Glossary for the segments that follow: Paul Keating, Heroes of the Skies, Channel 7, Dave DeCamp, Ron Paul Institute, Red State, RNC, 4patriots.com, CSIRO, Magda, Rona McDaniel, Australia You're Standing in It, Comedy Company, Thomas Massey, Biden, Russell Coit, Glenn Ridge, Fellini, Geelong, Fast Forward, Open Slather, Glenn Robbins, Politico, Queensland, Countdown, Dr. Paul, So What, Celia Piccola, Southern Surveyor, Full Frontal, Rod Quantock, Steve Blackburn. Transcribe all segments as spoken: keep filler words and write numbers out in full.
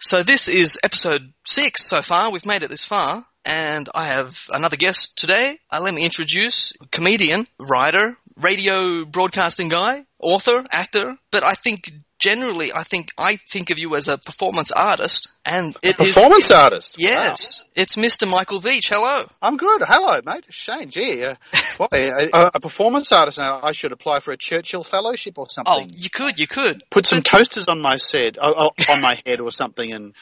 So this is episode six so far. We've made it this far, and I have another guest today. Uh, let me introduce comedian, writer, radio broadcasting guy, author, actor. But I think generally, I think I think of you as a performance artist, and it, a performance it, it, artist. Yes, wow. It's Mister Michael Veach. Hello. I'm good. Hello, mate. Shane, gee, uh, well, a, a performance artist. Now I should apply for a Churchill Fellowship or something. Oh, you could, you could put some toasters on my head, on my head or something, and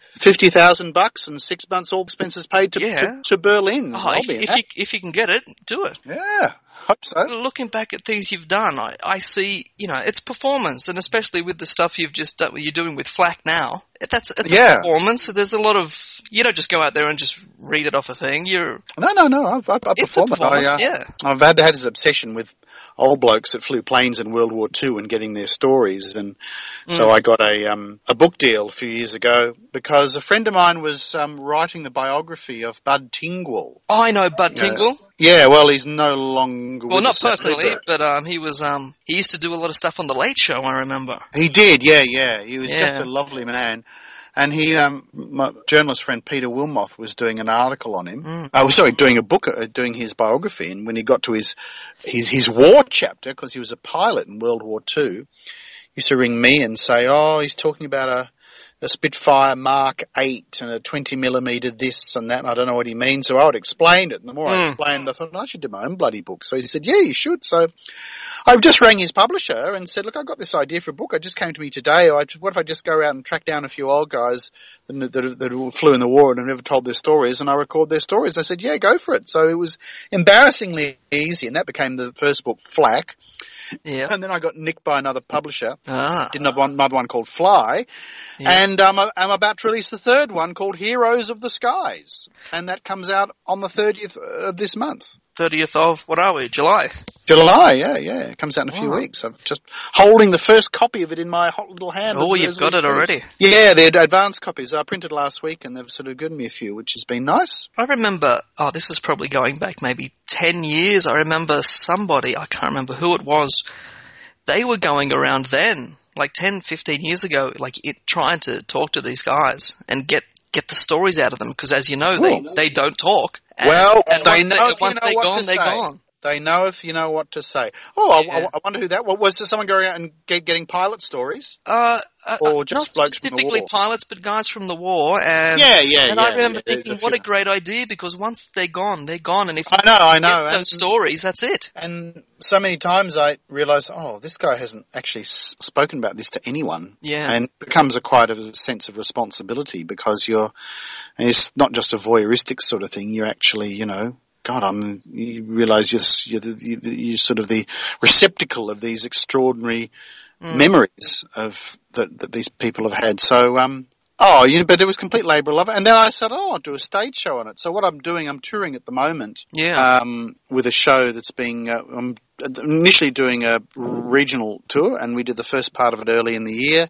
fifty thousand bucks and six months all expenses paid to yeah. to, to Berlin. Oh, if, if you if you can get it, do it. Yeah. Hope so. Looking back at things you've done, I, I see, you know, it's performance, and especially with the stuff you've just done, you're doing with Flack now. That's it's yeah. a performance. There's a lot of you don't just go out there and just read it off a thing. You're no, no, no. I've, I've it's performed. A performance. I, uh, yeah, I've had had this obsession with old blokes that flew planes in World War Two and getting their stories, and so mm. I got a um, a book deal a few years ago because a friend of mine was um, writing the biography of Bud Tingwell. Oh, I know Bud Tingwell. Uh, yeah, well, he's no longer. Well, with not personally, that, but, but um, he was. Um, he used to do a lot of stuff on The Late Show. I remember. He did. Yeah, yeah. He was yeah. just a lovely man. And he, um, my journalist friend Peter Wilmoth was doing an article on him. Mm. Uh, sorry, doing a book, uh, doing his biography. And when he got to his his, his war chapter, because he was a pilot in World War Two, he used to ring me and say, "Oh, he's talking about a, a Spitfire Mark eight and a twenty millimeter this and that. And I don't know what he means." So I would explain it. And the more mm. I explained, I thought, "I should do my own bloody book." So he said, "Yeah, you should." So I just rang his publisher and said, "Look, I've got this idea for a book. It just came to me today. What if I just go out and track down a few old guys that, that, that flew in the war and have never told their stories, and I record their stories?" I said, "Yeah, go for it." So it was embarrassingly easy, and that became the first book, Flack. Yeah. And then I got nicked by another publisher. Ah. Did another one, another one called Fly. Yeah. And um, I'm about to release the third one called Heroes of the Skies. And that comes out on the thirtieth of this month. thirtieth of, what are we, July? July, yeah, yeah. It comes out in a few oh. weeks. I'm just holding the first copy of it in my hot little hand. Oh, you've got it already. Yeah, they're advanced copies. I printed last week and they've sort of given me a few, which has been nice. I remember, oh, this is probably going back maybe ten years. I remember somebody, I can't remember who it was, they were going around then, like ten, fifteen years ago, like it, trying to talk to these guys and get, get the stories out of them because, as you know, they, they don't talk. And, well, and they know they, if you know they're what gone, to say. Gone. They know if you know what to say. Oh, yeah. I, I wonder who that was. Was there someone going out and get, getting pilot stories? Uh, uh, or just not specifically pilots, but guys from the war. And, yeah, yeah, and yeah, I remember yeah, thinking, a what a great idea, because once they're gone, they're gone. And if I know, I know. Get those and, stories, that's it. And so many times I realise, oh, this guy hasn't actually s- spoken about this to anyone. Yeah. And it becomes a quite a sense of responsibility because you're – it's not just a voyeuristic sort of thing. You're actually, you know – God, I'm, you realise you're, you're, you're, you're sort of the receptacle of these extraordinary mm. memories of that, that these people have had. So, um, oh, you know, but it was complete labour of love. And then I said, oh, I'll do a stage show on it. So what I'm doing, I'm touring at the moment yeah. um, with a show that's being uh, – I'm initially doing a regional tour, and we did the first part of it early in the year.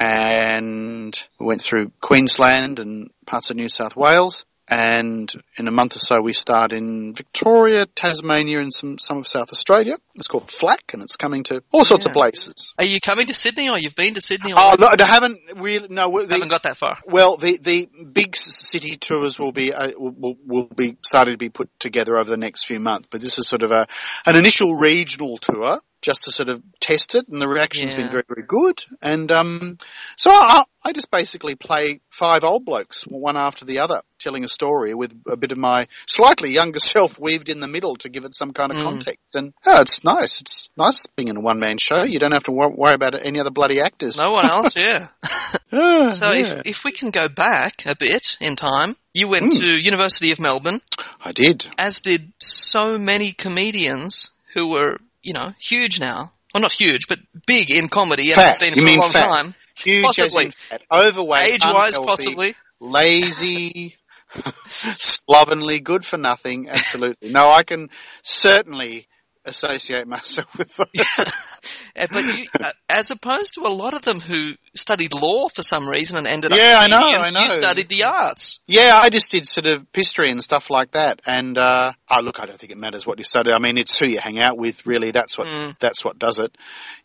And we went through Queensland and parts of New South Wales. And in a month or so, we start in Victoria, Tasmania, and some, some of South Australia. It's called Flack, and it's coming to all sorts yeah. of places. Are you coming to Sydney, or you've been to Sydney? Or oh, no, I haven't really. No, the, haven't got that far. Well, the, the big city tours will be uh, will will be starting to be put together over the next few months. But this is sort of a an initial regional tour. just to sort of test it, and the reaction's yeah. been very, very good. And um, so I, I just basically play five old blokes, one after the other, telling a story with a bit of my slightly younger self weaved in the middle to give it some kind of mm. context. And oh, it's nice. It's nice being in a one-man show. You don't have to wor- worry about any other bloody actors. No one else, yeah. oh, so yeah. if if we can go back a bit in time, you went mm. to University of Melbourne. I did. As did so many comedians who were, you know, huge now. Well, not huge, but big in comedy. Fat. And been you for mean a long fat. Time. Huge possibly. As in fat. Overweight. Age-wise, unhealthy, possibly. Lazy, slovenly, good for nothing. Absolutely. No, I can certainly associate myself with those. Yeah. But you, as opposed to a lot of them who studied law for some reason and ended yeah, up in comedians, I know, I know. You studied the arts. Yeah, I just did sort of history and stuff like that. And uh, oh, look, I don't think it matters what you study. I mean, it's who you hang out with, really. That's what mm. that's what does it,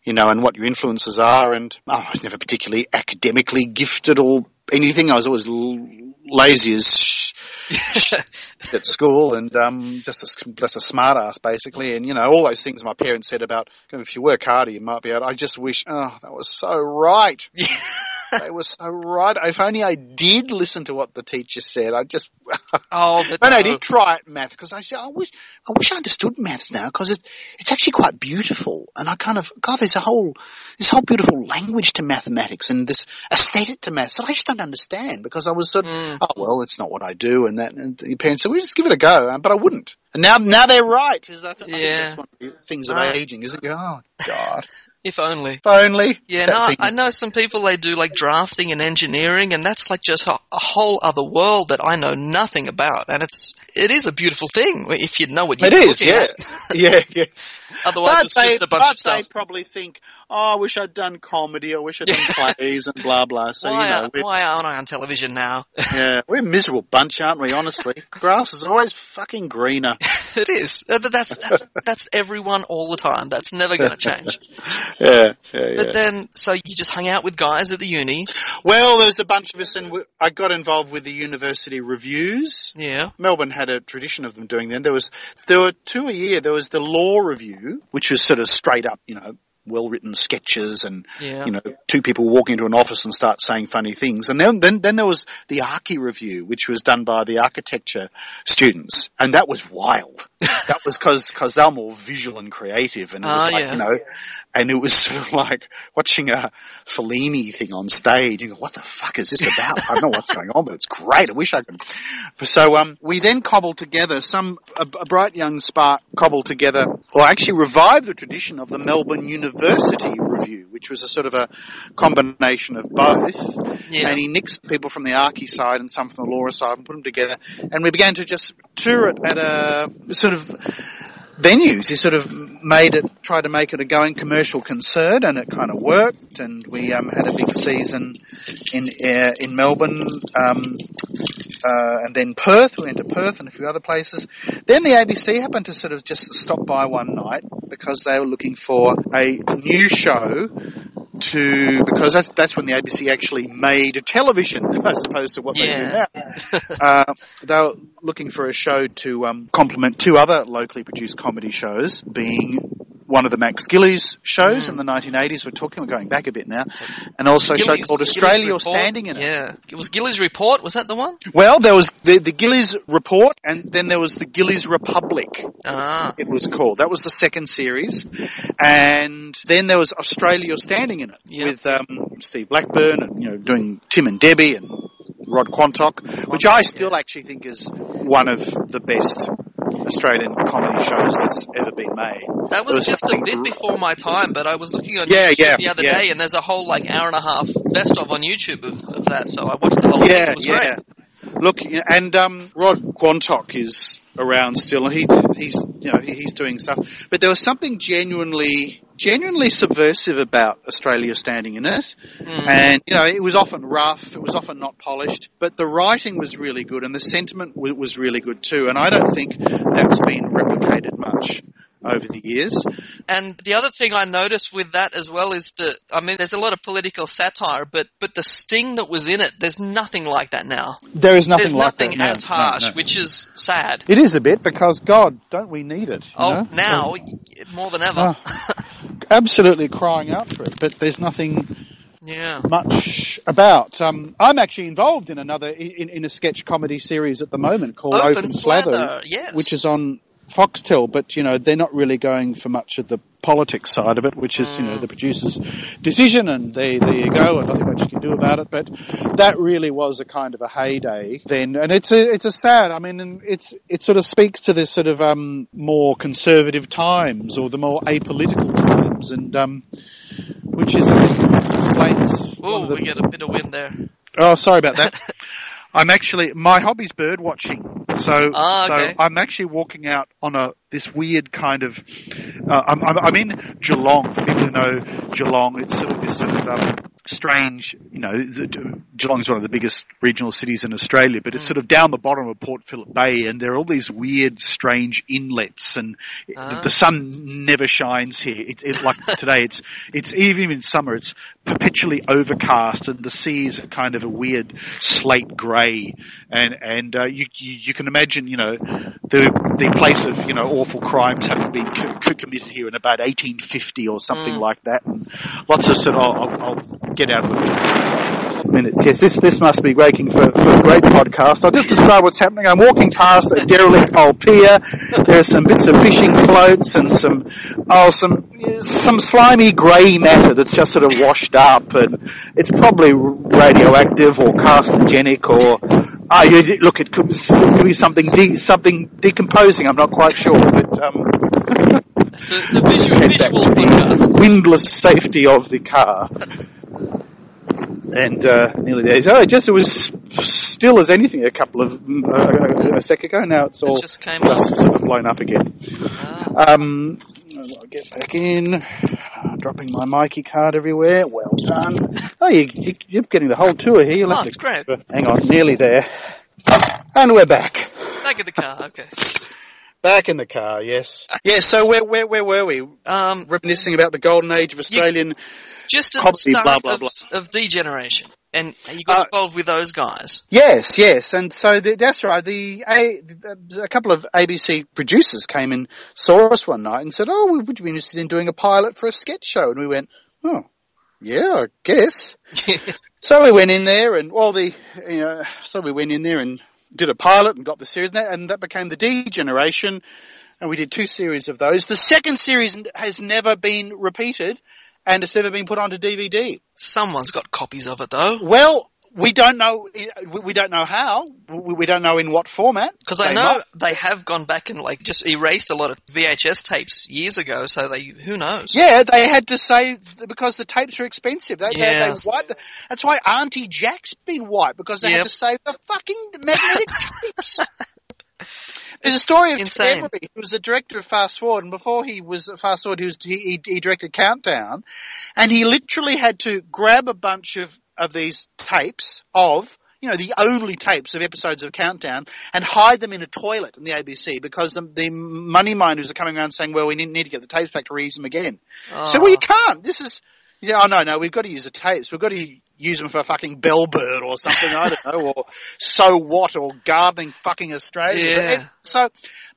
you know, and what your influences are. And oh, I was never particularly academically gifted or anything. I was always l- lazy as sh- at school, and um, just a, just a smart ass, basically. And, you know, all those things my parents said about, if you work harder, you might be able to. I just wish, oh, that was so right. Yeah. They were so right. If only I did listen to what the teacher said. I just oh, but and no. I did try at math, because I said, I wish I wish I understood maths now, because it, it's actually quite beautiful. And I kind of, God, there's a whole, this whole beautiful language to mathematics and this aesthetic to maths that I just don't understand, because I was sort of, mm. oh, well, it's not what I do. And that, and the parents said, well, just give it a go. But I wouldn't. And now, now they're right. Is that, yeah. I think that's one of the things right. of aging, is it? Oh, God. If only. If only. Yeah, no, I know some people, they do like drafting and engineering, and that's like just a, a whole other world that I know nothing about. And it's, it is a beautiful thing if you know what you're doing. It is, yeah. yeah, yes. Otherwise but it's they, just a bunch of stuff. But they probably think, oh, I wish I'd done comedy, I wish I'd done plays and blah, blah. So, why, you know, are, why aren't I on television now? Yeah, we're a miserable bunch, aren't we, honestly? Grass is always fucking greener. It is. That's, that's, that's everyone all the time. That's never going to change. Yeah, yeah, but yeah. then, so you just hung out with guys at the uni? Well, there was a bunch of us, and we, I got involved with the university reviews. Yeah. Melbourne had a tradition of them doing them. There was, there were two a year. There was the law review, which was sort of straight up, you know, well-written sketches and, yeah. you know, two people walk into an office and start saying funny things. And then, then, then there was the Archie review, which was done by the architecture students. And that was wild. That was cause, cause they were more visual and creative. And it was uh, like, yeah. you know, and it was sort of like watching a Fellini thing on stage. You go, what the fuck is this about? I don't know what's going on, but it's great. I wish I could. So, um, we then cobbled together some, a, a bright young spark cobbled together, or actually revived the tradition of the Melbourne University Diversity review, which was a sort of a combination of both, yeah. and he nixed people from the Archie side and some from the Laura side and put them together, and we began to just tour it at a sort of venues. He sort of made it, tried to make it a going commercial concern, and it kind of worked. And we um, had a big season in uh, in Melbourne, um, uh, and then Perth. We went to Perth and a few other places. Then the A B C happened to sort of just stop by one night because they were looking for a new show. To because that's, that's when the A B C actually made a television as opposed to what yeah. they do now. uh, they were looking for a show to um, complement two other locally produced comedy shows, being one of the Max Gillies shows mm. in the nineteen eighties. We're talking, we're going back a bit now, and also Gillies, a show called Australia You're Standing in It. Yeah, it was Gillies Report. Was that the one? Well, there was the, the Gillies Report, and then there was the Gillies Republic. Ah. It was called. That was the second series, and then there was Australia You're Standing in It. It, yep. With um, Steve Blackburn and, you know, doing Tim and Debbie and Rod Quantock, Quantock which I still yeah. actually think is one of the best Australian comedy shows that's ever been made. That was, was just a bit r- before my time, but I was looking on yeah, YouTube yeah, the other yeah. day, and there's a whole like hour and a half best of on YouTube of, of that, so I watched the whole yeah, thing. It was yeah. great. Look, and um, Rod Quantock is around still, and he he's you know he's doing stuff, but there was something genuinely genuinely subversive about Australia Standing in It, mm. and you know it was often rough, it was often not polished, but the writing was really good and the sentiment was really good too, and I don't think that's been replicated much. over the years. And the other thing I noticed with that as well is that, I mean, there's a lot of political satire, but but the sting that was in it, there's nothing like that now. There is nothing there's like nothing that. There's nothing as harsh, no, no. Which is sad. It is a bit, because, God, don't we need it? Oh, know? Now, um, more than ever. Uh, absolutely crying out for it, but there's nothing... Yeah. Much about. Um, I'm actually involved in another in, in a sketch comedy series at the moment called Open, Open Slather, Slather yes. which is on Foxtel. But you know they're not really going for much of the politics side of it, which is mm. you know the producer's decision, and there there you go, and nothing much you can do about it. But that really was a kind of a heyday then, and it's a it's a sad. I mean, and it's it sort of speaks to this sort of um, more conservative times or the more apolitical times, and um, which is. Oh, we get a bit of wind there. Oh, sorry about that. I'm actually, my hobby's bird watching. So, ah, okay. so I'm actually walking out on a this weird kind of. Uh, I'm, I'm, I'm in Geelong. For people who know Geelong, it's sort of this sort of um, strange. You know, Geelong is one of the biggest regional cities in Australia, but it's mm. sort of down the bottom of Port Phillip Bay, and there are all these weird, strange inlets, and ah. the, the sun never shines here. It's it, like today. It's it's even in summer. It's perpetually overcast, and the seas are kind of a weird slate grey, and and uh, you, you you can imagine, you know, the the place of you know. awful crimes having been c- committed here in about eighteen fifty or something mm. like that. And lots of sort of, I'll, I'll get out of the minutes. Yes, this this must be making for, for a great podcast. I'll just describe what's happening. I'm walking past a derelict old pier. There are some bits of fishing floats and some, oh, some, some slimy grey matter that's just sort of washed up, and it's probably radioactive or carcinogenic or... Ah, you, look, it could be something de- something decomposing. I'm not quite sure, but um, it's a, it's a visual, visual podcast. Windless safety of the car, and uh, nearly there. Oh, just it was still as anything a couple of uh, a second ago. Now it's all it just, came just sort of blown up again. Ah. Um, I'll get back in. Dropping my Mikey card everywhere. Well done. Oh, you, you, you're getting the whole tour here. You'll oh, that's great. Hang on, nearly there. And we're back. Back in the car, okay. Back in the car, yes. Yeah, so where where where were we? Um, Reminiscing about the golden age of Australian... You, just at comedy, the start blah, blah, blah. Of, of D Generation. And you got uh, involved with those guys. Yes, yes. And so the, that's right. The a, a couple of A B C producers came and saw us one night and said, oh, would you be interested in doing a pilot for a sketch show? And we went, oh, yeah, I guess. So we went in there and all the, you know, so we went in there and did a pilot and got the series. And that, and that became the D Generation. And we did two series of those. The second series has never been repeated. And it's never been put onto D V D. Someone's got copies of it, though. Well, we don't know. We don't know how. We don't know in what format. Because I know might. They have gone back and like just erased a lot of V H S tapes years ago. So they, who knows? Yeah, they had to say because the tapes are expensive. They, yeah. they, they wiped. The, that's why Auntie Jack's been wiped because they yep. had to save the fucking magnetic tapes. There's a story of Terry, who was the director of Fast Forward, and before he was at Fast Forward, he, was, he, he directed Countdown, and he literally had to grab a bunch of, of these tapes of, you know, the only tapes of episodes of Countdown, and hide them in a toilet in the A B C because the, the money minders are coming around saying, well, we need, need to get the tapes back to reuse them again. Oh. So, well, you can't. This is, yeah, oh, no, no, we've got to use the tapes. We've got to use them for a fucking bellbird or something, I don't know, or So What, or Gardening Fucking Australia. Yeah. It, so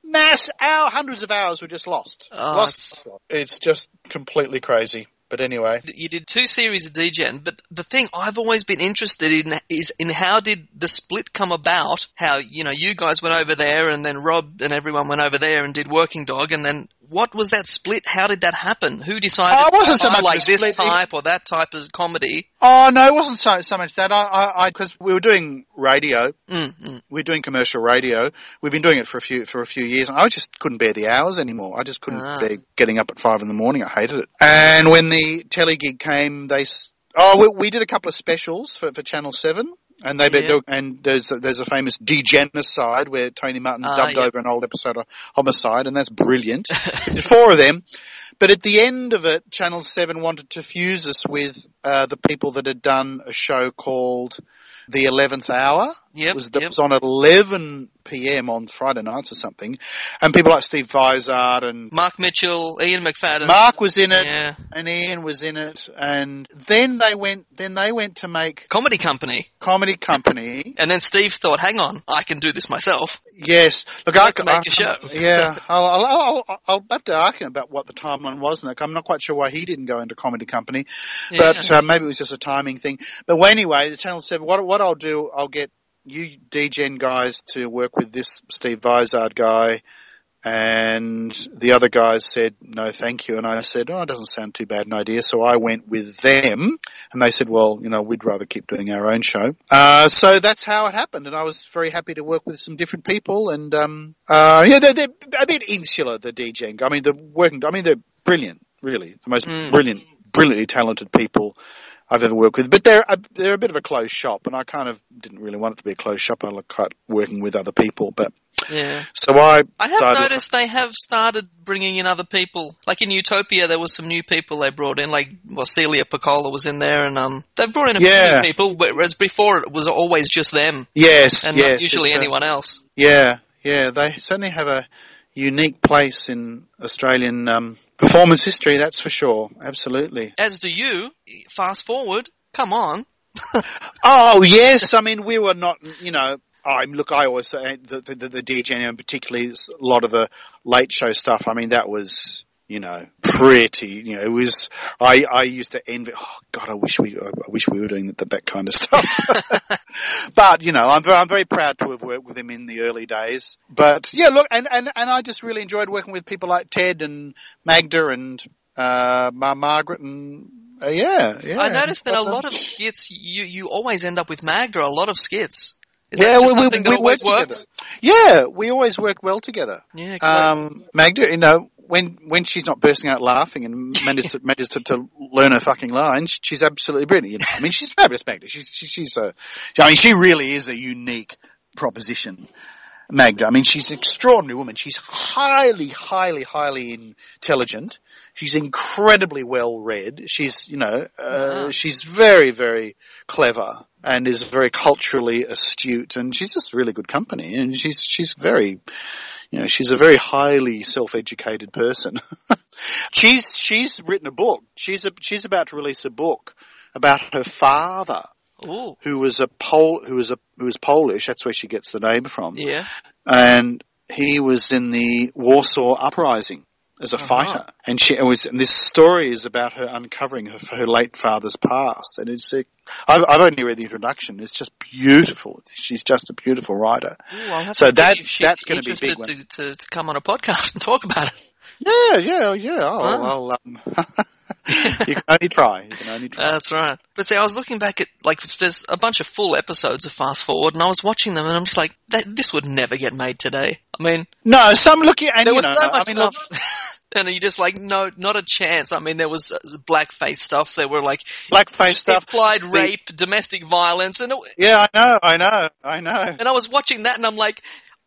mass, our hundreds of hours were just lost. Oh, lost. It's, it's just completely crazy. But anyway. You did two series of D Gen, but the thing I've always been interested in is in how did the split come about, how, you know, you guys went over there and then Rob and everyone went over there and did Working Dog, and then what was that split? How did that happen? Who decided oh, it wasn't so much like this type or that type of comedy? Oh, no, it wasn't so, so much that. I, because I, I, we were doing radio. Mm, mm. We were doing commercial radio. We've been doing it for a few for a few years, and I just couldn't bear the hours anymore. I just couldn't ah. bear getting up at five in the morning. I hated it. And when the The telly gig came, they oh we, we did a couple of specials for, for Channel seven, and they yeah. and there's there's a famous D-genocide where Tony Martin uh, dubbed yeah. over an old episode of Homicide, and that's brilliant. Four of them, but at the end of it, Channel seven wanted to fuse us with uh, the people that had done a show called The eleventh Hour. Yep, it was, yep. It was on eleven p.m. on Friday nights or something. And people like Steve Vizard and... Mark Mitchell, Ian McFadden. Mark was in it, yeah. And Ian was in it. And then they went Then they went to make... Comedy Company. Comedy Company. And then Steve thought, hang on, I can do this myself. Yes. Look, I can make a show. Yeah. I'll, I'll, I'll, I'll have to argue about what the timeline was. And I'm not quite sure why he didn't go into Comedy Company. But yeah. uh, maybe it was just a timing thing. But anyway, the Channel seven, what, what I'll do, I'll get... you D-Gen guys to work with this Steve Vizard guy, and the other guys said, no, thank you. And I said, oh, it doesn't sound too bad an idea. So I went with them, and they said, well, you know, we'd rather keep doing our own show. Uh, so that's how it happened, and I was very happy to work with some different people. And, um, uh, yeah, they're, they're a bit insular, the D-Gen. I mean, they're working, I mean, they're brilliant, really, the most mm. brilliant, brilliantly talented people I've ever worked with, but they're a, they're a bit of a closed shop, and I kind of didn't really want it to be a closed shop. I like working with other people, but yeah. So I I have noticed they have started bringing in other people. Like in Utopia, there was some new people they brought in. Like well, Celia Piccola was in there, and um, they've brought in a yeah. few people. Whereas before, it was always just them. Yes, and yes, not usually anyone a, else. Yeah, yeah. They certainly have a unique place in Australian. Um, Performance history, that's for sure. Absolutely. As do you. Fast Forward. Come on. Oh, yes. I mean, we were not, you know, I look, I always say the, the, the D J, and particularly a lot of the late show stuff. I mean, that was, you know, pretty, you know, it was, I, I used to envy, oh God, I wish we, I wish we were doing that, that kind of stuff. But, you know, I'm, I'm very proud to have worked with him in the early days. But yeah, look, and, and, and I just really enjoyed working with people like Ted and Magda and, uh, Ma Margaret and, uh, yeah, yeah. I noticed that a lot of skits, you, you always end up with Magda, a lot of skits. Is yeah, well, we, we always work together. Yeah, we always work well together. Yeah, exactly. Um, Magda, you know, When when she's not bursting out laughing and manages to manages to, to learn her fucking lines, she's absolutely brilliant. You know? I mean, she's fabulous, Magda. She's she, she's a, I mean, she really is a unique proposition, Magda. I mean, she's an extraordinary woman. She's highly, highly, highly intelligent. She's incredibly well read. She's you know uh, wow. she's very very clever and is very culturally astute, and she's just really good company. And she's she's very. You know, she's a very highly self-educated person. she's she's written a book. She's a, she's about to release a book about her father, Ooh. who was a Pol who was a who was Polish. That's where she gets the name from. Yeah, and he was in the Warsaw Uprising as a uh-huh. fighter. And she it was. And this story is about her uncovering her, her late father's past. And it's a, I've, I've only read the introduction. It's just beautiful. She's just a beautiful writer. Ooh, I'll have so to that see if she's that's going to be big. Interested to, to come on a podcast and talk about it. Yeah, yeah, yeah. Oh, wow. I'll, um, you can only try. You can only try. That's right. But see, I was looking back at like there's a bunch of full episodes of Fast Forward, and I was watching them, and I'm just like, this would never get made today. I mean, no, some looking and there you was know, so much I mean, stuff. And you're just like, no, not a chance. I mean, there was blackface stuff. There were like blackface stuff, implied rape, the... domestic violence, and it... yeah, I know, I know, I know. And I was watching that, and I'm like,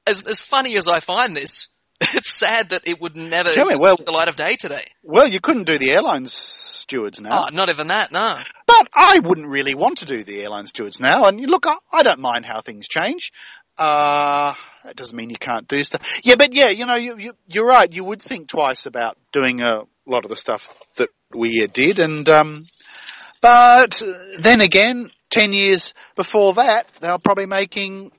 as as funny as I find this, it's sad that it would never see well, the light of day today. Well, you couldn't do the airline stewards now. Oh, not even that, no. But I wouldn't really want to do the airline stewards now. And look, I, I don't mind how things change. Uh, that doesn't mean you can't do stuff. Yeah, but yeah, you know, you, you, you're right. You would think twice about doing a lot of the stuff that we did. And um, but then again, ten years before that, they were probably making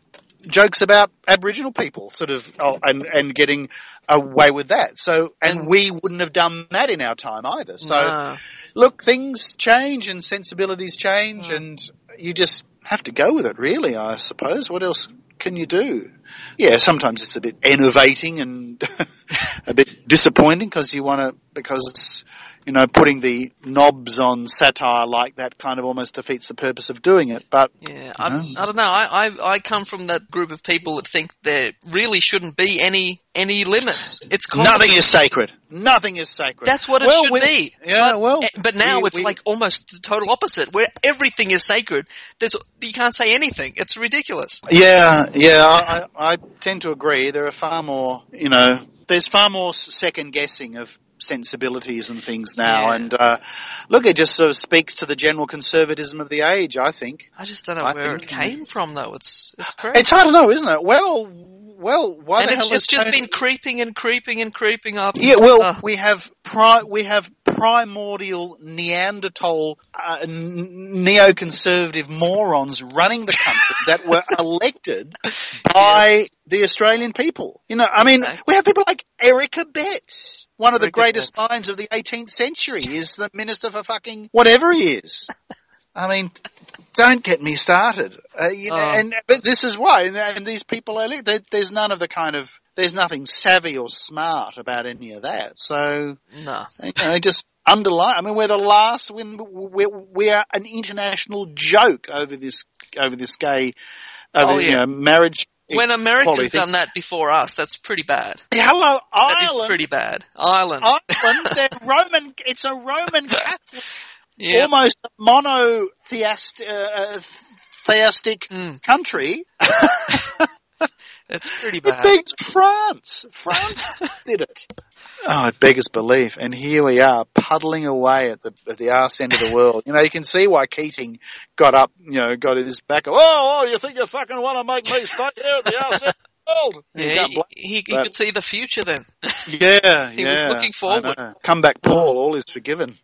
jokes about Aboriginal people, sort of, oh, and and getting away with that. So, and we wouldn't have done that in our time either. So, no. Look, things change and sensibilities change, mm. and you just have to go with it, really. I suppose. What else can you do? Yeah, sometimes it's a bit enervating and a bit disappointing because you want to because it's, you know, putting the knobs on satire like that kind of almost defeats the purpose of doing it. But yeah, I, I don't know. I, I I come from that group of people that think there really shouldn't be any any limits. It's nothing is sacred. Nothing is sacred. That's what it well, should we, be. Yeah, but, well, but now we, it's we, like almost the total opposite, where everything is sacred. There's you can't say anything. It's ridiculous. Yeah, yeah. I, I, I tend to agree. There are far more, you know. There's far more second guessing of sensibilities and things now. Yeah. And uh, look, it just sort of speaks to the general conservatism of the age, I think. I just don't know I where think. it came from, though. It's it's crazy. It's hard to know, isn't it? Well, well, why and the it's, hell it's just been creeping and creeping and creeping up. Yeah, well, uh, we have pri- we have primordial Neanderthal uh, neoconservative morons running the country that were elected by yeah. the Australian people. You know, I mean, okay. we have people like Erica Betts. One of Erica the greatest Betts. minds of the eighteenth century is the minister for fucking whatever he is. I mean, don't get me started. Uh, you know, oh. and, but this is why. And, and these people, are, there, there's none of the kind of, there's nothing savvy or smart about any of that. So, no. you know, they just underline. I mean, we're the last, we're, we're an international joke over this, over this gay, over oh, yeah. you know, marriage. When America's done that before us, that's pretty bad. Hello, Ireland. That is pretty bad. Ireland. Ireland, they're Roman, it's a Roman Catholic, yep. almost monotheistic uh, theistic mm. country. It's pretty bad. It begs France. France did it. Oh, it beggars belief. And here we are puddling away at the at the arse end of the world. You know, you can see why Keating got up, you know, got his back. Oh, oh, you think you fucking want to make me stay here at the arse end of the world? Yeah, he, he, he could see the future then. Yeah, he yeah, was looking forward. Come back, Paul. All is forgiven.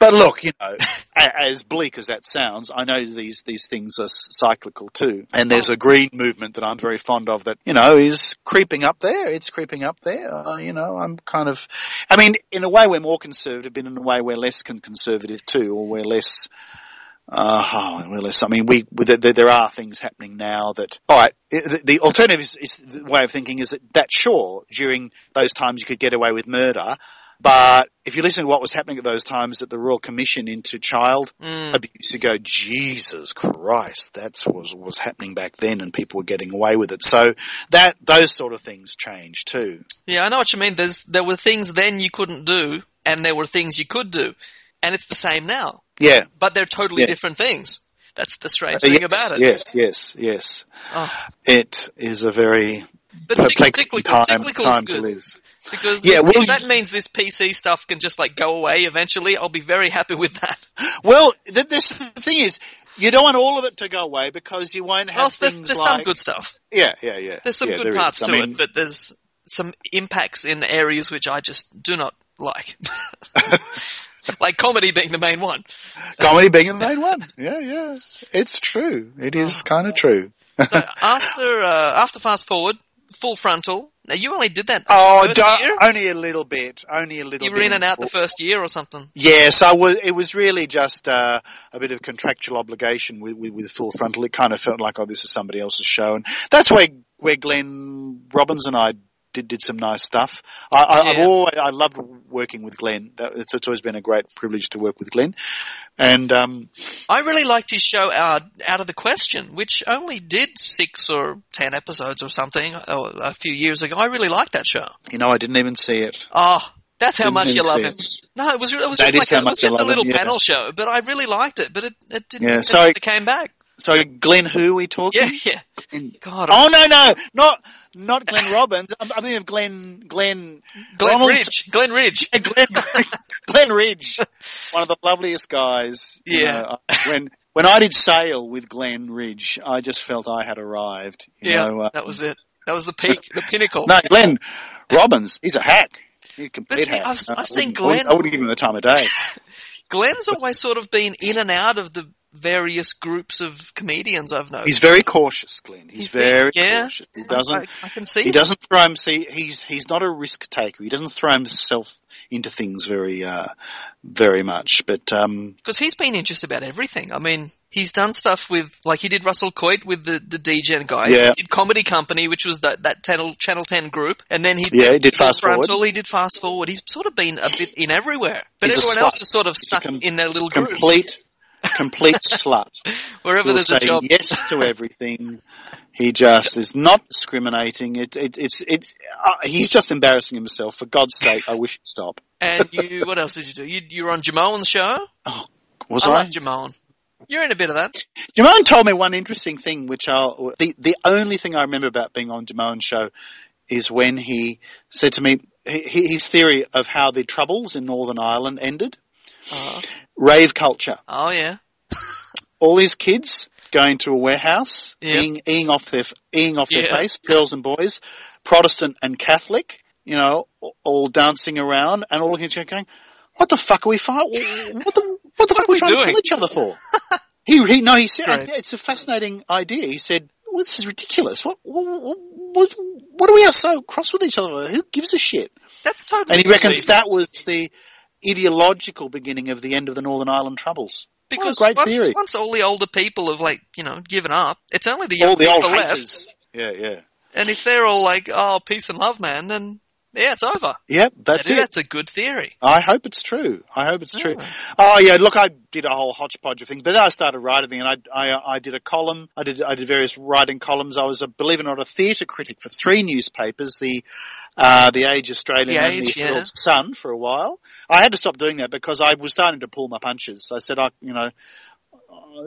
But look, you know, as bleak as that sounds, I know these, these things are cyclical too. And there's a green movement that I'm very fond of that, you know, is creeping up there. It's creeping up there. Uh, you know, I'm kind of – I mean, in a way we're more conservative, but in a way we're less conservative too, or we're less – Uh, oh, well, I mean, we, we there, there are things happening now that, all right, the, the alternative is, is the way of thinking is that, that sure, during those times you could get away with murder, but if you listen to what was happening at those times at the Royal Commission into Child mm. Abuse, you go, Jesus Christ, that's what was happening back then and people were getting away with it. So that, those sort of things change too. Yeah, I know what you mean. There's, there were things then you couldn't do and there were things you could do. And it's the same now. Yeah. But they're totally yes. different things. That's the strange uh, thing yes, about it. Yes, yes, yes. Oh. It is a very but perplexing cyclical, time, cyclical's time good. to live. Because yeah, if, well, if that means this P C stuff can just like go away eventually, I'll be very happy with that. Well, the, this, the thing is, you don't want all of it to go away because you won't have oh, so there's, things there's like... There's some good stuff. Yeah, yeah, yeah. There's some yeah, good there parts to mean, it, but there's some impacts in areas which I just do not like. Like comedy being the main one. Comedy being the main one. Yeah, yeah. It's true. It is kind of true. So after uh, after Fast Forward, Full Frontal, now you only did that oh, first don't, year? only a little bit. Only a little you bit. You were in and out the first year or something? Yes. I was, it was really just uh, a bit of contractual obligation with, with, with Full Frontal. It kind of felt like, oh, this is somebody else's show. And that's where, where Glenn Robbins and I Did did some nice stuff. I, I, yeah. I've always I loved working with Glenn. That, it's, it's always been a great privilege to work with Glenn. And um, I really liked his show uh, Out of the Question, which only did six or ten episodes or something or a few years ago. I really liked that show. You know, I didn't even see it. Oh, that's how didn't much you love him. It. No, it was it was that just like a, it was just a little him, panel yeah. show, but I really liked it. But it it didn't. Yeah, so, it came back. So Glenn, who are we talking? Yeah, yeah. God. Oh no, no, not not Glenn Robbins. I mean, of Glenn, Glenn, Glenn Ridge, Glenn Ridge, yeah, Glenn, Glenn Ridge, one of the loveliest guys. Yeah. You know, when when I did Sail with Glenn Ridge, I just felt I had arrived. You yeah, know, uh, that was it. That was the peak, the pinnacle. No, Glenn Robbins, he's a hack. He's a complete hack. I've, I've seen Glenn. I wouldn't give him the time of day. Glenn's always sort of been in and out of the various groups of comedians I've known. He's very cautious, Glenn. He's, he's very been, yeah, cautious. He doesn't. I, I can see. He doesn't throw him. See, he's he's not a risk taker. He doesn't throw himself into things very, uh, very much. But because um, he's been in just about everything. I mean, he's done stuff with, like, he did Russell Coit with the the D Gen guys. Yeah. He did Comedy Company, which was that that Channel Channel Ten group, and then he did, yeah he did Fast Forward. Frontal, he did Fast Forward. He's sort of been a bit in everywhere, but he's everyone else is sort of stuck com- in their little groups. Complete. Complete slut. Wherever He'll there's say a job, yes to everything. He just is not discriminating. It, it, it's, it's. Uh, he's just embarrassing himself. For God's sake, I wish he'd stop. And you, what else did you do? You, you were on Jamoan's show. Oh, was I? I love Jamoan. You're in a bit of that. Jamoan told me one interesting thing, which I'll. The the only thing I remember about being on Jamoan's show is when he said to me, his theory of how the Troubles in Northern Ireland ended. Uh-huh. Rave culture. Oh, yeah. All his kids going to a warehouse, yep. eating, eating off their, eating off yeah. their face, girls and boys, Protestant and Catholic, you know, all dancing around and all looking at you going, what the fuck are we fighting? What the, what the what fuck are we trying doing? to kill each other for? he, he, no, he said, it's a fascinating idea. He said, well, this is ridiculous. What, what, what, what do we have so cross with each other? Who gives a shit? That's totally. And he reckons that was the ideological beginning of the end of the Northern Ireland Troubles. Because oh, once, once all the older people have, like, you know, given up, it's only the young people left. Yeah, yeah. And if they're all like, oh, peace and love, man, then, yeah, it's over. Yep, that's it. That's a good theory. I hope it's true. I hope it's true. Oh, yeah, look, I did a whole hodgepodge of things, but then I started writing, and I, I, I did a column. I did I did various writing columns. I was, a, believe it or not, a theatre critic for three newspapers, the uh, the Age, Australian, the Age, and the yeah. Herald Sun for a while. I had to stop doing that because I was starting to pull my punches. I said, I, you know,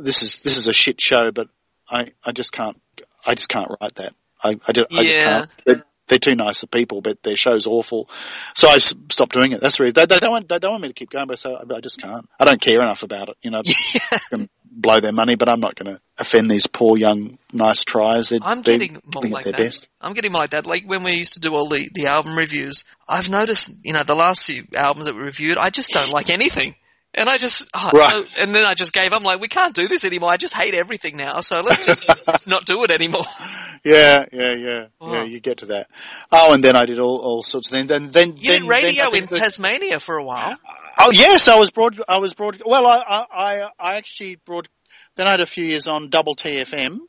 this is this is a shit show, but I, I just can't I just can't write that. I, I, just, yeah. I just can't. It, They're too nice of people, but their show's awful. So I stopped doing it. That's the reason. They, they, don't want, they don't want me to keep going, but so I just can't. I don't care enough about it. You know, I can blow their money, but I'm not going to offend these poor, young, nice tries. They're, I'm getting more like that. Best. I'm getting more like that. Like when we used to do all the, the album reviews, I've noticed, you know, the last few albums that we reviewed, I just don't like anything. And I just, oh, right. so, and then I just gave up. I'm like, we can't do this anymore. I just hate everything now. So let's just not do it anymore. Yeah, yeah, yeah. Wow. Yeah, you get to that. Oh, and then I did all, all sorts of things. And then, you then, did radio then in that, Tasmania for a while. Oh yes, I was broad. I was broad. Well, I, I, I actually broad. Then I had a few years on Double T F M.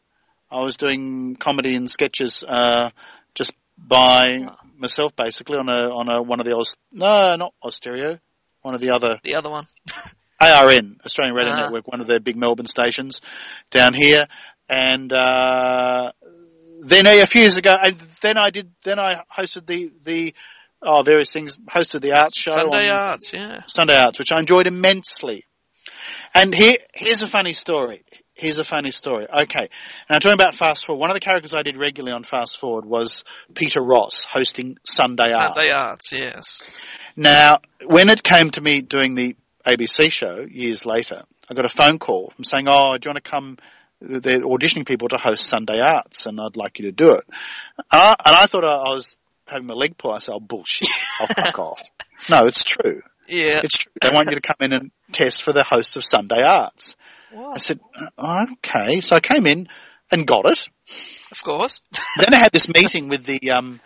I was doing comedy and sketches, uh, just by wow. myself, basically on a on a one of the old, no, not Austereo. One of the other... The other one. A R N, Australian Radio uh-huh. Network, one of their big Melbourne stations down here. And uh, then a few years ago, and then I did, then I hosted the, the oh, various things, hosted the arts show. Sunday Arts, yeah. Sunday Arts, which I enjoyed immensely. And here, here's a funny story. Here's a funny story. Okay. Now, talking about Fast Forward, one of the characters I did regularly on Fast Forward was Peter Ross, hosting Sunday Arts. Sunday Arts, yes. Now, when it came to me doing the A B C show years later, I got a phone call from saying, oh, do you want to come, they're auditioning people to host Sunday Arts and I'd like you to do it. And I, and I thought I was having my leg pulled. I said, oh, bullshit, I'll fuck off. No, it's true. Yeah. It's true. They want you to come in and test for the host of Sunday Arts. Wow. I said, oh, okay. So I came in and got it. Of course. Then I had this meeting with the... um.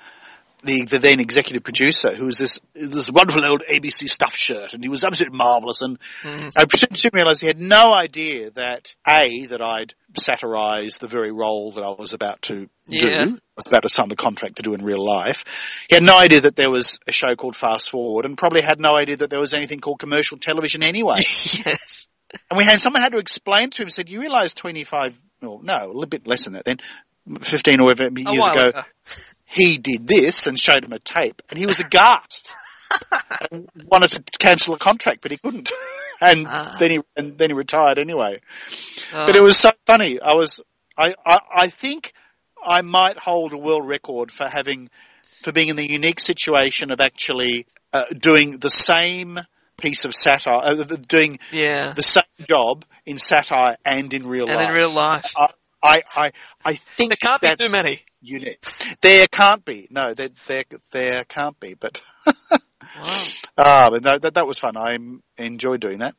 The, the then executive producer, who was this this wonderful old A B C stuffed shirt, and he was absolutely marvellous. And mm. I pretended to realise he had no idea that, A, that I'd satirised the very role that I was about to yeah. do, I was about to sign the contract to do in real life. He had no idea that there was a show called Fast Forward, and probably had no idea that there was anything called commercial television anyway. Yes. And we had someone had to explain to him, said, you realise twenty-five, or no, a little bit less than that then, fifteen or whatever years ago, ago. He did this and showed him a tape, and he was aghast and wanted to cancel a contract, but he couldn't. And ah. then he and then he retired anyway. Oh. But it was so funny. I was I, I, I think I might hold a world record for having for being in the unique situation of actually uh, doing the same piece of satire, uh, doing yeah. the same job in satire and in real and life. And in real life, I I I, I think there can't be too many. Unique. There can't be. No, there there, there can't be. But wow. ah, but no, that that was fun. I enjoyed doing that.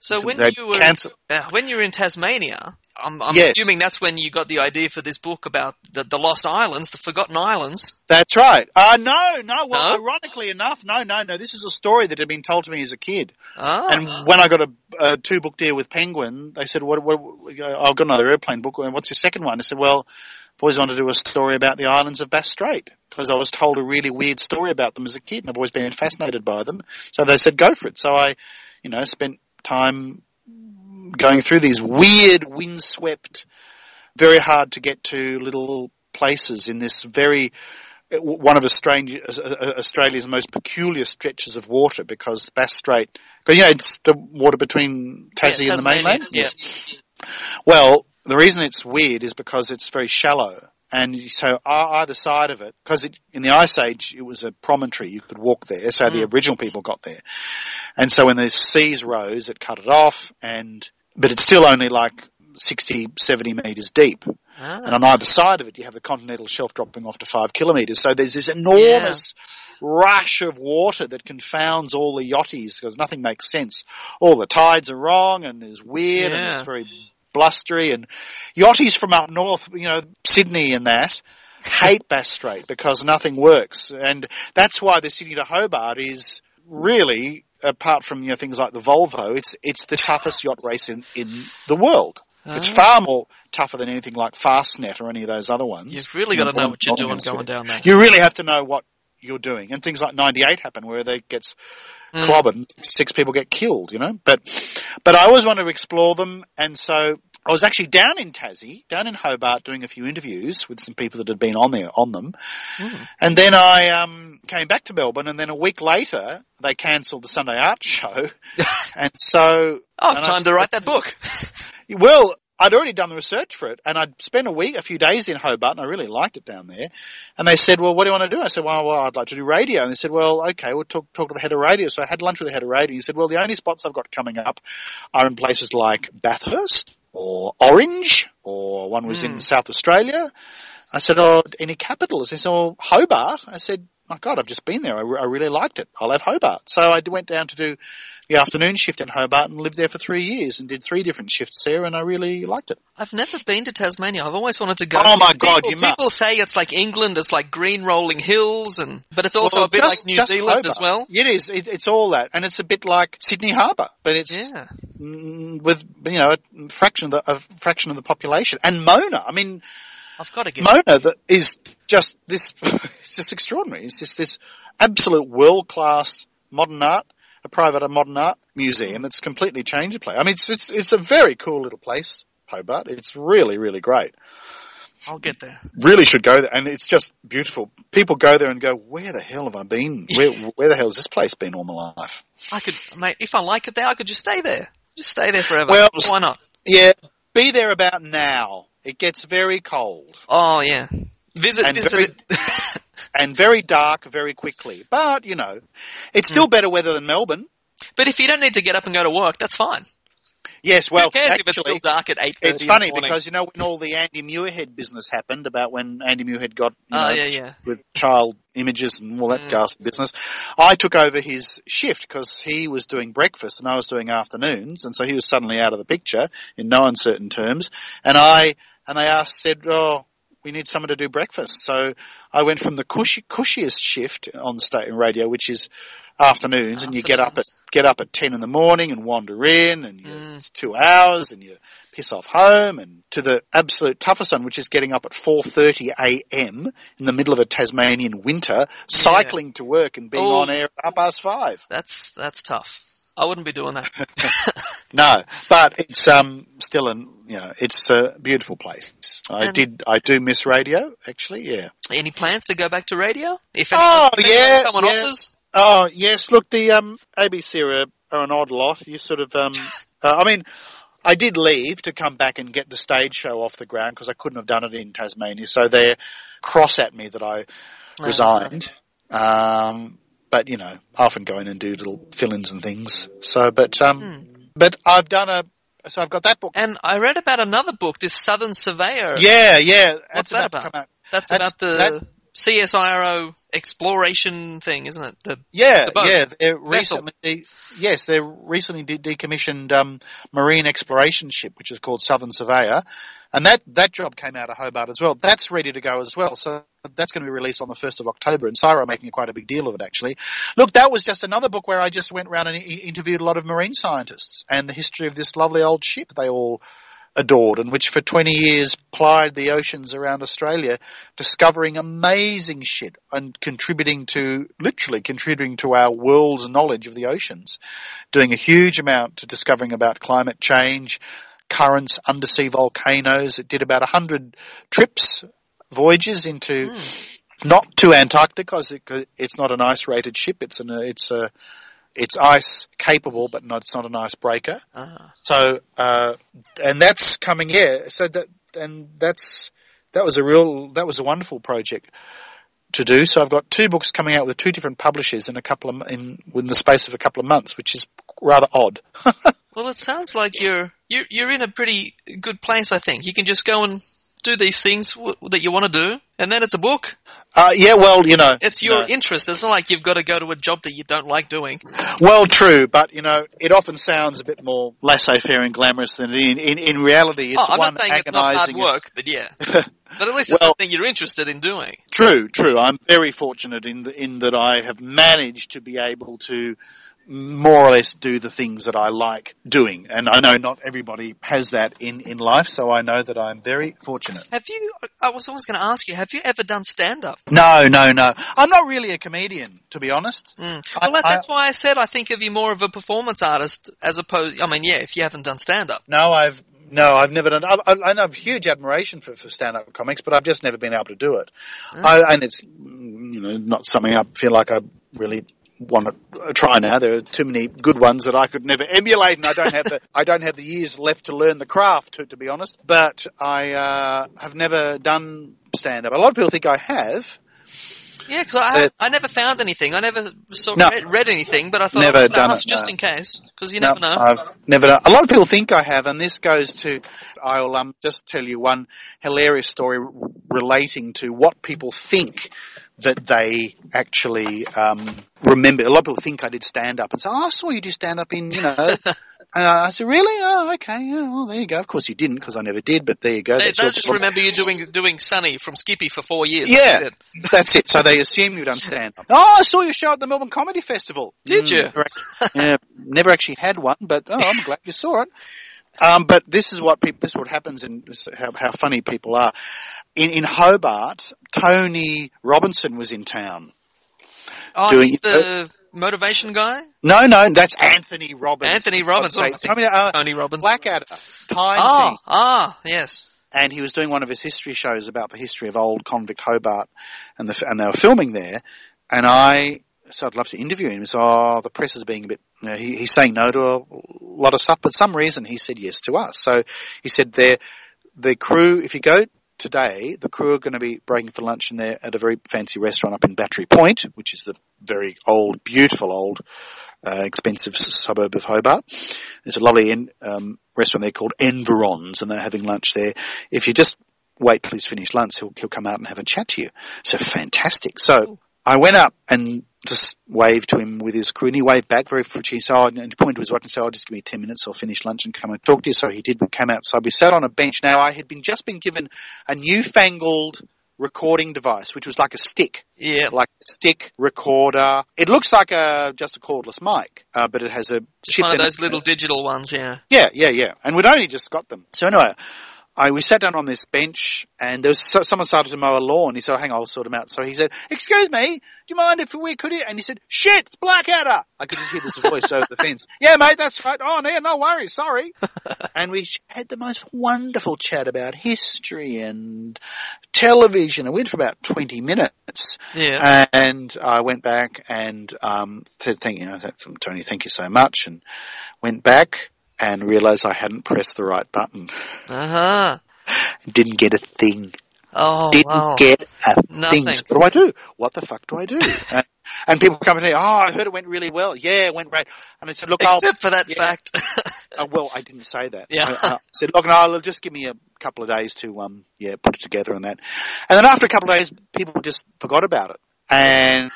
So when you were cancel. when you were in Tasmania, I'm, I'm yes. assuming that's when you got the idea for this book about the, the Lost Islands, the Forgotten Islands. That's right. Uh, no, no. Well, no? ironically enough, no, no, no. This is a story that had been told to me as a kid. Ah. And when I got a, a two-book deal with Penguin, they said, "What? what I've got another airplane book. What's your second one?" I said, "Well, I've always wanted to do a story about the islands of Bass Strait because I was told a really weird story about them as a kid and I've always been fascinated by them." So they said, go for it. So I, you know, spent time going through these weird, windswept, very hard to get to little places in this very – one of Australia's most peculiar stretches of water because Bass Strait – because, you know, it's the water between Tassie yeah, and the mainland. Yeah. Well, the reason it's weird is because it's very shallow And so either side of it, because in the Ice Age it was a promontory, you could walk there, so mm. the Aboriginal people got there. And so when the seas rose, it cut it off, and but it's still only like sixty, seventy metres deep. Ah. And on either side of it you have the continental shelf dropping off to five kilometres. So there's this enormous yeah. rush of water that confounds all the yachties because nothing makes sense. All the tides are wrong and it's weird yeah. and it's very blustery, and yachties from up north, you know, Sydney and that, hate Bass Strait because nothing works. And that's why the Sydney to Hobart is really, apart from, you know, things like the Volvo, it's it's the toughest yacht race in, in the world. Oh. It's far more tougher than anything like Fastnet or any of those other ones. You've really got to know what you're doing going down there. You really have to know what you're doing. And things like ninety-eight happen where they gets mm. clobbered and six people get killed, you know. But but I always wanted to explore them, and so I was actually down in Tassie, down in Hobart, doing a few interviews with some people that had been on there on them. Mm. And then I um, came back to Melbourne, and then a week later they cancelled the Sunday Arts show. And so – Oh, it's time I, to write that book. Well, I'd already done the research for it, and I'd spent a week, a few days in Hobart, and I really liked it down there. And they said, well, what do you want to do? I said, well, well I'd like to do radio. And they said, well, okay, we'll talk, talk to the head of radio. So I had lunch with the head of radio. He said, well, the only spots I've got coming up are in places like Bathurst or Orange, or one was mm. in South Australia. I said, oh, any capitals? They said, oh, Hobart. I said, my God, I've just been there. I, re- I really liked it. I'll have Hobart. So I went down to do the afternoon shift in Hobart and lived there for three years and did three different shifts there, and I really liked it. I've never been to Tasmania. I've always wanted to go. Oh, my people, God, you must. People say it's like England. It's like green rolling hills, and but it's also well, a bit just, like New Zealand Hobart. As well. It is. It, it's all that, and it's a bit like Sydney Harbour, but it's yeah. with, you know, a fraction of the, a fraction of the population. And Mona, I mean... I've got to get Mona it. That is just this – it's just extraordinary. It's just this absolute world-class modern art, a private modern art museum that's completely changed the place. I mean, it's it's it's a very cool little place, Hobart. It's really, really great. I'll get there. Really should go there, and it's just beautiful. People go there and go, where the hell have I been? Where where the hell has this place been all my life? I could – mate, if I like it there, I could just stay there. Just stay there forever. Well, why not? Yeah, be there about now. It gets very cold. Oh, yeah. Visit, and visit very, and very dark very quickly. But, you know, it's still mm. better weather than Melbourne. But if you don't need to get up and go to work, that's fine. Yes, well, who cares actually, if it's still dark at eight thirty It's funny in the morning. Because, you know, when all the Andy Muirhead business happened, about when Andy Muirhead got, you oh, know, yeah, yeah. with child images and all that mm. ghastly business, I took over his shift because he was doing breakfast and I was doing afternoons, and so he was suddenly out of the picture in no uncertain terms, and I... And they asked, said, oh, we need someone to do breakfast. So I went from the cushy, cushiest shift on the state radio, which is afternoons, afternoons, and you get up at get up at ten in the morning and wander in, and you, mm. it's two hours, and you piss off home, and to the absolute toughest one, which is getting up at four thirty a m in the middle of a Tasmanian winter, cycling yeah. to work and being Ooh. On air at half past five. That's that's tough. I wouldn't be doing that. No, but it's um still an you know it's a beautiful place. I and did I do miss radio actually. Yeah. Any plans to go back to radio? If oh anyone, yeah, someone yeah. offers. Oh yes, look, the um A B C are, are an odd lot. You sort of um uh, I mean. I did leave to come back and get the stage show off the ground because I couldn't have done it in Tasmania. So they're cross at me that I resigned. Oh. Um. But, you know, I often go in and do little fill-ins and things. So, but um, hmm. but I've done a, so I've got that book. And I read about another book, this Southern Surveyor. Yeah, yeah. What's that's that about? about? That's, that's about the that, C S I R O exploration thing, isn't it? The, yeah, the boat, yeah. They're recently, yes, they recently de- decommissioned um, marine exploration ship, which is called Southern Surveyor. And that, that job came out of Hobart as well. That's ready to go as well. So that's going to be released on the first of October, and C S I R O making quite a big deal of it, actually. Look, that was just another book where I just went around and interviewed a lot of marine scientists and the history of this lovely old ship they all adored, and which for twenty years plied the oceans around Australia, discovering amazing shit and contributing to, literally contributing to our world's knowledge of the oceans, doing a huge amount to discovering about climate change, currents, undersea volcanoes. It did about one hundred trips, voyages into mm. not to Antarctica because it, it's not an ice-rated ship. It's an it's a it's ice capable, but not, it's not an icebreaker. Ah. So uh, and that's coming here. So that and that's that was a real, that was a wonderful project to do. So I've got two books coming out with two different publishers in a couple of in within the space of a couple of months, which is rather odd. Well, it sounds like you're you're you're in a pretty good place. I think you can just go and do these things w- that you want to do, and then it's a book. Uh, yeah, well, you know, it's your no. interest. It's not like you've got to go to a job that you don't like doing. Well, true, but you know, it often sounds a bit more laissez-faire and glamorous than it is. In, in, in reality, it's oh, I'm one not saying it's not hard work, but yeah, but at least it's well, something you're interested in doing. True, true. I'm very fortunate in the, in that I have managed to be able to more or less do the things that I like doing. And I know not everybody has that in, in life, so I know that I'm very fortunate. Have you, I was always going to ask you, have you ever done stand-up? No, no, no. I'm not really a comedian, to be honest. Mm. Well, I, that's I, why I said I think of you more of a performance artist as opposed, I mean, yeah, if you haven't done stand-up. No, I've, no, I've never done, I, I, I have huge admiration for, for stand-up comics, but I've just never been able to do it. Mm. I, and it's, you know, not something I feel like I really want to try now. There are too many good ones that I could never emulate, and I don't have the I don't have the years left to learn the craft, to, to be honest. But I uh, have never done stand up. A lot of people think I have. Yeah, because I, uh, I never found anything. I never saw, no, read, read anything, but I thought never I was done it, just no. in case, because you no, never know. I've never done. A lot of people think I have, and this goes to I'll um, just tell you one hilarious story relating to what people think that they actually um, remember. A lot of people think I did stand-up and say, oh, I saw you do stand-up in, you know. And I said, really? Oh, okay. Yeah, well, there you go. Of course you didn't, because I never did, but there you go. They, they'll just remember you doing doing Sunny from Skippy for four years. Yeah, that's it. That's it. So they assume you don't stand-up. Oh, I saw you show at the Melbourne Comedy Festival. Did you? Mm, yeah, never actually had one, but oh, I'm glad you saw it. Um, but this is what people, this is what happens in how, how funny people are. In, in Hobart, Tony Robinson was in town. Oh, doing, he's the uh, motivation guy? No, no, that's Anthony Robbins. Anthony Robbins. Oh, I think I mean, uh, Tony Robbins. Blackadder. Time oh, thing. Ah, yes. And he was doing one of his history shows about the history of old convict Hobart, and the, and they were filming there, and I... So I'd love to interview him. So oh, the press is being a bit, you know, he, he's saying no to a lot of stuff, but for some reason he said yes to us. So he said the the crew, if you go today, the crew are going to be breaking for lunch in there at a very fancy restaurant up in Battery Point, which is the very old, beautiful old, uh, expensive suburb of Hobart. There's a lovely in, um, restaurant there called Environs, and they're having lunch there. If you just wait till he's finished lunch, he'll, he'll come out and have a chat to you. So fantastic. So I went up and just waved to him with his crew, and he waved back very frigidly. So I pointed to his watch and said, "Oh, just give me ten minutes. I'll finish lunch and come and talk to you." So he did. We came outside. We sat on a bench. Now I had been just been given a newfangled recording device, which was like a stick, yeah, like a stick recorder. It looks like a just a cordless mic, uh, but it has a just chip one of those in it. Little digital ones, yeah, yeah, yeah, yeah. And we'd only just got them. So anyway. I, we sat down on this bench, and there was so, someone started to mow a lawn. He said, oh, hang on, I'll sort him out. So he said, excuse me, do you mind if we could hear? And he said, shit, it's Blackadder. I could just hear this voice over the fence. Yeah, mate, that's right. Oh, no, no worries, sorry. And we had the most wonderful chat about history and television. And we went for about twenty minutes. Yeah. And I went back and um, said, thank you, Tony, thank you so much. And went back. And realised I hadn't pressed the right button. Uh-huh. Didn't get a thing. Oh, Didn't wow. get a Nothing. thing. So what do I do? What the fuck do I do? uh, and people come and say, oh, I heard it went really well. Yeah, it went great. And I said, look, Except I'll... Except for that yeah. fact. uh, well, I didn't say that. Yeah. I, I said, look, no, just give me a couple of days to, um, yeah, put it together and that. And then after a couple of days, people just forgot about it. And,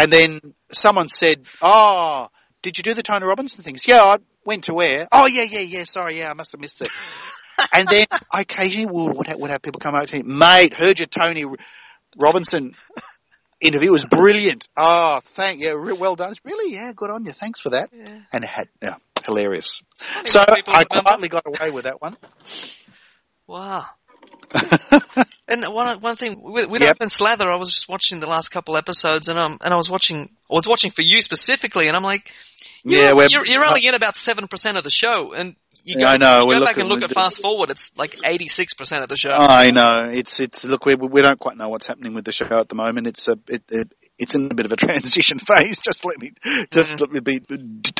and then someone said, oh, did you do the Tony Robinson things? Yeah, I went to where? Oh, yeah, yeah, yeah, sorry, yeah, I must have missed it. And then I occasionally would have, would have people come up to me, mate, heard your Tony Robinson interview, it was brilliant. Oh, thank you, yeah, well done. Really? Yeah, good on you, thanks for that. Yeah. And it had, yeah, hilarious. So I quietly got away with that one. Wow. And one one thing with, with yep. Open Slather, I was just watching the last couple episodes, and um and I was watching I was watching for you specifically, and I'm like, yeah, yeah you're, you're only in about seven percent of the show, and you go, yeah, I know. You go back looking, and look at Fast Forward, it's like eighty six percent of the show. I know. It's it's look, we we don't quite know what's happening with the show at the moment. It's a it, it it's in a bit of a transition phase. Just let me just mm-hmm. let me be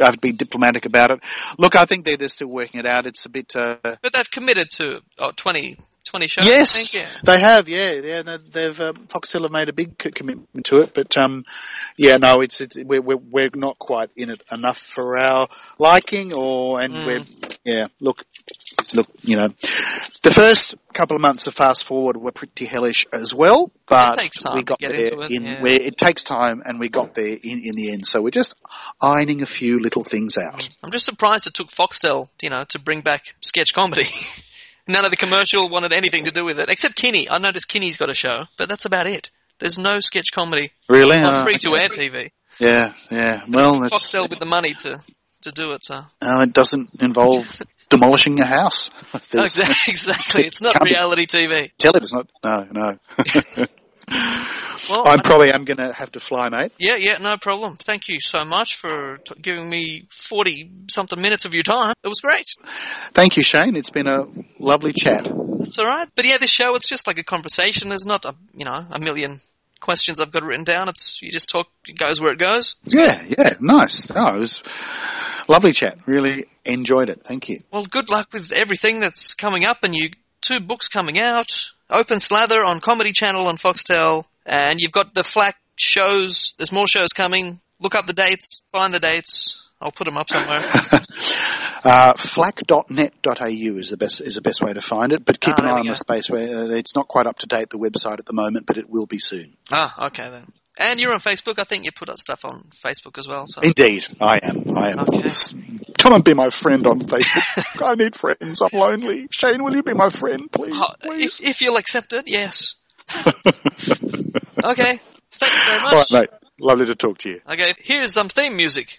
I have to be diplomatic about it. Look, I think they're they're still working it out. It's a bit, uh, but they've committed to oh, twenty. twenty shows. Yes, I think, yeah. They have. Yeah, yeah. They've um, Foxtel have made a big commitment to it, but um, yeah, no, it's, it's we're, we're we're not quite in it enough for our liking, or and mm. we're yeah. Look, look, you know, the first couple of months of Fast Forward were pretty hellish as well, but it takes time we got to get there. Into it, in, yeah. where it takes time, and we got there in, in the end. So we're just ironing a few little things out. I'm just surprised it took Foxtel, you know, to bring back sketch comedy. None of the commercial wanted anything to do with it, except Kinney. I noticed Kinney's got a show, but that's about it. There's no sketch comedy. Really? On uh, free-to-air okay. T V. Yeah, yeah. Well, that's... Foxtel with the money to, to do it, so... No, it doesn't involve demolishing a house. No, exactly. It's not reality T V. Tell it, it's not... No, no. Well, I probably am going to have to fly, mate. Yeah, yeah, no problem. Thank you so much for t- giving me forty-something minutes of your time. It was great. Thank you, Shane. It's been a lovely chat. That's all right. But, yeah, this show, it's just like a conversation. There's not, a, you know, a million questions I've got written down. It's you just talk, it goes where it goes. It's yeah, good. yeah, nice. Oh, it was lovely chat. Really enjoyed it. Thank you. Well, good luck with everything that's coming up and you two books coming out. Open Slather on Comedy Channel on Foxtel, and you've got the Flack shows. There's more shows coming. Look up the dates, find the dates. I'll put them up somewhere. uh, flack dot net dot a u is the best is the best way to find it, but keep ah, an eye on go. the space where uh, it's not quite up to date, the website at the moment, but it will be soon. Ah, okay then. And you're on Facebook. I think you put up stuff on Facebook as well. So. Indeed, I am. I am. Okay. Come and be my friend on Facebook. I need friends. I'm lonely. Shane, will you be my friend, please? Uh, please? If, if you'll accept it, yes. Okay. Thank you very much. All right, mate. Lovely to talk to you. Okay. Here's some theme music.